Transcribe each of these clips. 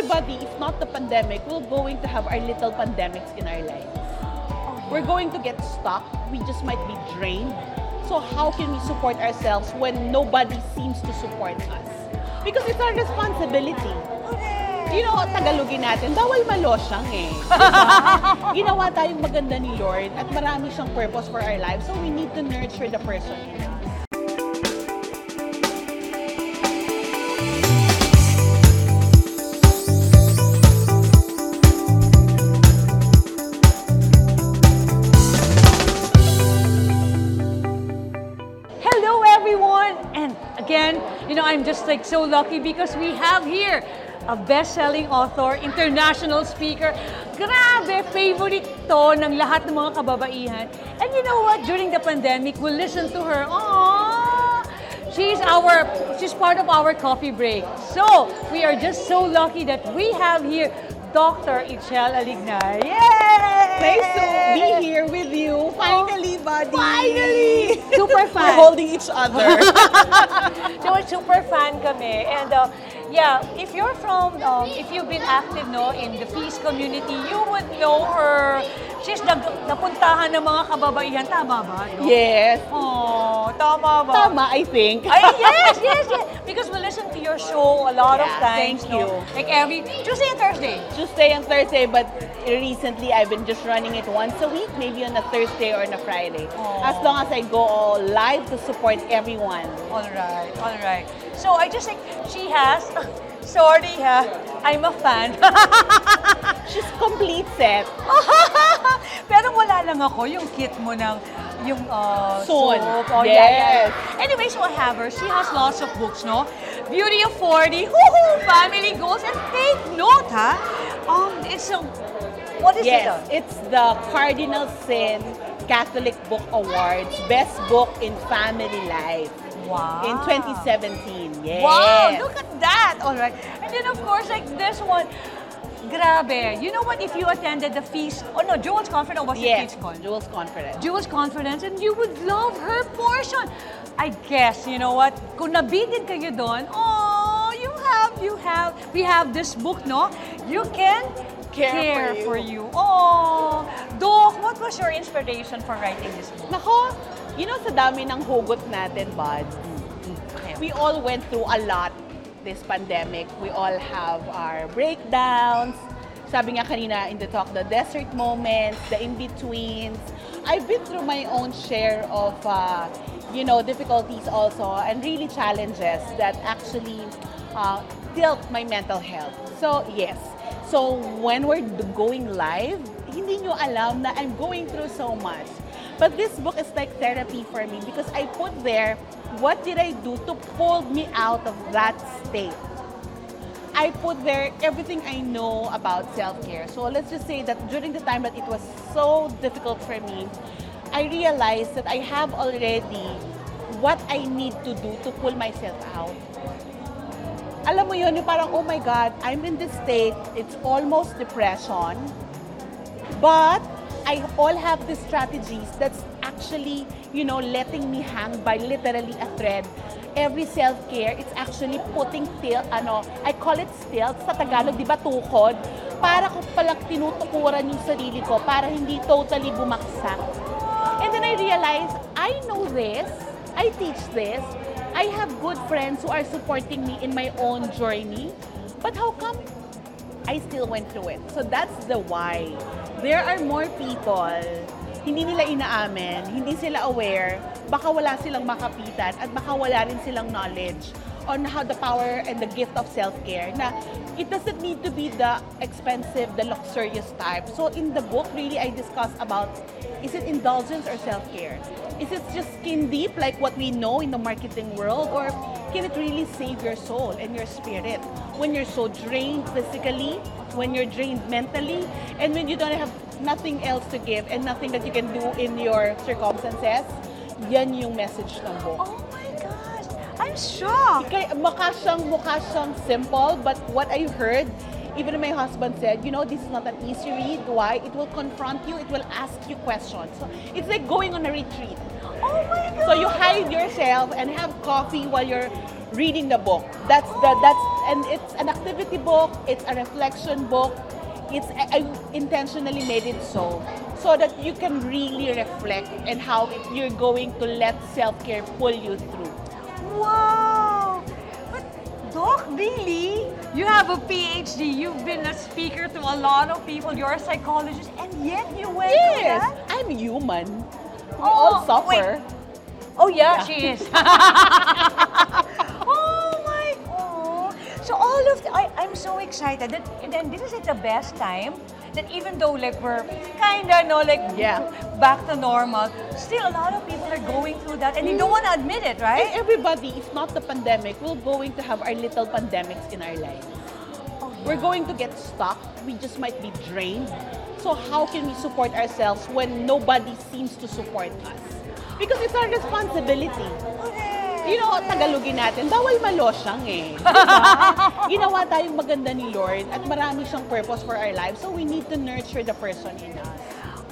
everybody, if not the pandemic, we're going to have our little pandemics in our lives. We're going to get stuck. We just might be drained. So how can we support ourselves when nobody seems to support us? Because it's our responsibility. You know, Tagalogin natin, bawal malosyang eh. Diba? Ginawa tayong maganda ni Lord at marami siyang purpose for our lives. So we need to nurture the person in us. You know, I'm just like so lucky because we have here a best-selling author, international speaker. Grabe, favorite to ng lahat ng mga kababaihan. And you know what? During the pandemic, we'll listen to her. Aww! She's part of our coffee break. So, we are just so lucky that we have here Dr. Ichel Alignay. Yay! Nice to be here with you. Finally, buddy. Finally! Super fan. We're holding each other. So, super fan kami. And yeah, if you're from, if you've been active no in the peace community, you would know her. She's napuntahan ng mga kababaihan. Tama ba? No? Yes. Oh, tama ba? Tama, I think. Ay, yes. Because we listen to your show a lot of times. Thank you. No? Like every Tuesday and Thursday. Tuesday and Thursday, but recently I've been just running it once a week, maybe on a Thursday or on a Friday. Oh. As long as I go live to support everyone. All right. So I just think she has, sorry ha, I'm a fan. She's complete set. Pero wala lang ako yung kit mo ng yung soap. Oh, yes. Yeah. Anyway, so I have her. She has lots of books, no? Beauty of 40, Family Goals, and take note, ha? What is it? Yes, it's the Cardinal Sin Catholic Book Awards, Best Book in Family Life. Wow. In 2017, yes. Wow, look at that! All right. And then, of course, like this one. Grabe. You know what? If you attended the Joel's Conference, or was it FeastCon? Joel's Conference, and you would love her portion. I guess, you know what? Kung nabitin kayo doon, we have this book, no? You Can Care For You. Oh, Doc, what was your inspiration for writing this book? Nako, you know, sa dami ng hugot natin, bud. We all went through a lot this pandemic. We all have our breakdowns. Sabi nga kanina in the talk, the desert moments, the in-betweens. I've been through my own share of, difficulties also and really challenges that actually tilt my mental health. So, yes. So, when we're going live, hindi nyo alam na I'm going through so much. But this book is like therapy for me because I put there, what did I do to pull me out of that state? I put there everything I know about self-care. So let's just say that during the time that it was so difficult for me, I realized that I have already what I need to do to pull myself out. Alam mo yun, yung parang, oh my God, I'm in this state, it's almost depression, but I all have these strategies that's actually, letting me hang by literally a thread. Every self-care, it's actually putting I call it stilt, sa Tagalog, di ba, tukod? Para ko palang tinutukuran yung sarili ko para hindi totally bumagsak. And then I realized, I know this, I teach this, I have good friends who are supporting me in my own journey, but how come I still went through it? So that's the why. There are more people, hindi nila inaamin, hindi sila aware, baka wala silang makapitan at baka wala rin silang knowledge on how the power and the gift of self-care na it doesn't need to be the expensive, the luxurious type. So in the book, really, I discuss about is it indulgence or self-care? Is it just skin deep like what we know in the marketing world, or can it really save your soul and your spirit when you're so drained physically, when you're drained mentally, and when you don't have nothing else to give and nothing that you can do in your circumstances? Yan yung message ng book. Oh my gosh! I'm shocked! Okay, mukha siyang simple, but what I heard, even my husband said, this is not an easy read. Why? It will confront you, it will ask you questions. So it's like going on a retreat. Oh my God! So you hide yourself and have coffee while you're reading the book. That's And it's an activity book, it's a reflection book. I intentionally made it so that you can really reflect and how you're going to let self-care pull you through. Wow! But Doc, really? You have a PhD, you've been a speaker to a lot of people, you're a psychologist, and yet you went through that? Yes! I'm human. We all suffer. Wait. Oh yeah, she is. So I'm so excited that, and this is at the best time that even though like we're kinda back to normal, still a lot of people are going through that and they don't want to admit it, right? And everybody, if not the pandemic, we're going to have our little pandemics in our lives. Oh, yeah. We're going to get stuck. We just might be drained. So how can we support ourselves when nobody seems to support us? Because it's our responsibility. Okay. You know, Tagalogin natin, bawal malosyang diba? Ginawa tayong maganda ni Lord at marami siyang purpose for our lives, so we need to nurture the person in us.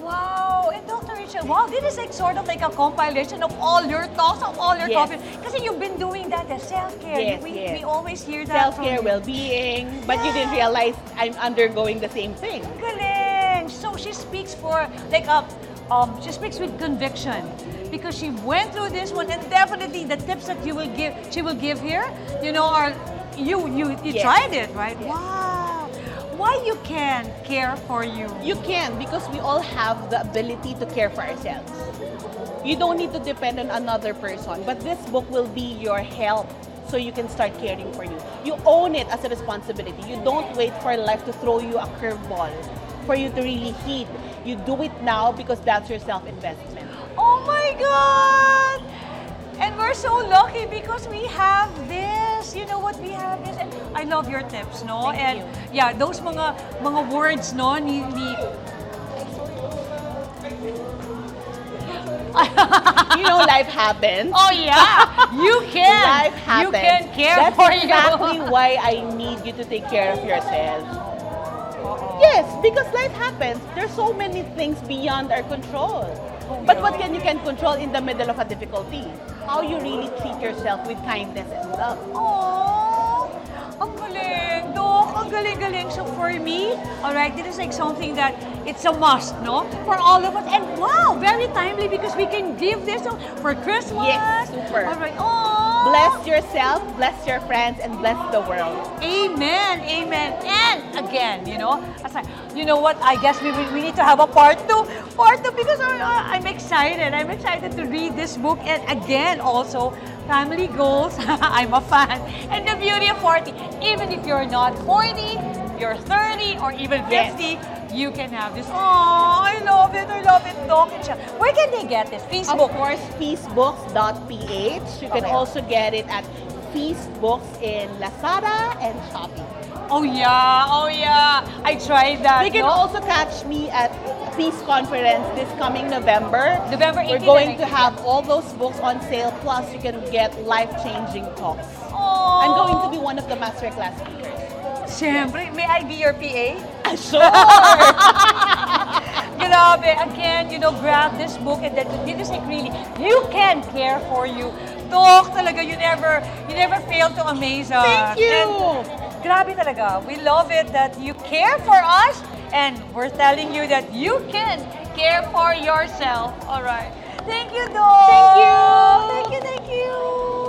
Wow! And Dr. Ichel, wow, this is like sort of like a compilation of all your thoughts, of all your topics. Kasi you've been doing that, the self-care. Yes, we always hear that. Self-care, well-being, but you didn't realize I'm undergoing the same thing. Galing! So she speaks for, like she speaks with conviction. Because she went through this one, and definitely the tips that she will give here, you know, are you tried it, right? Yes. Wow! Why You Can Care For You? You can, because we all have the ability to care for ourselves. You don't need to depend on another person, but this book will be your help so you can start caring for you. You own it as a responsibility. You don't wait for life to throw you a curveball for you to really heed. You do it now because that's your self-investment. Oh my God! And we're so lucky because we have this. You know what we have is, and I love your tips, no? Thank you. Those mga words, no? You know, life happens. Oh yeah, you can. Life happens. You can care for you. That's exactly why I need you to take care of yourself. Yes, because life happens. There's so many things beyond our control. But what you can control in the middle of a difficulty? How you really treat yourself with kindness and love. Oh, ang galing, Doc. Ang galing-galing. So for me, alright, this is like something that it's a must, no? For all of us. And wow, very timely because we can give this for Christmas. Yes, super. Alright, bless yourself, bless your friends, and bless the world. Amen, amen. And again, you know, you know what? I guess we need to have a part two because I'm excited. I'm excited to read this book. And again, also, family goals. I'm a fan. And the beauty of 40. Even if you're not 40, you're 30, or even 50, you can have this. Oh, I love it, Doc. Where can they get this? Facebook? Of course, feastbooks.ph. You can also get it at Feastbooks in Lazada and Shopee. Oh yeah. I tried that. They can also catch me at Peace Conference this coming November. November 18th. We're going to have all those books on sale, plus you can get life-changing talks. Oh. I'm going to be one of the masterclass speakers. Siyempre, may I be your PA? Sure! Grabe, again, you know, grab this book and this is like really, You Can Care For You. Doc, talaga, you never fail to amaze us. Thank you! And, grabe talaga, we love it that you care for us and we're telling you that you can care for yourself. Alright. Thank you, Doc! Thank you! Thank you, thank you!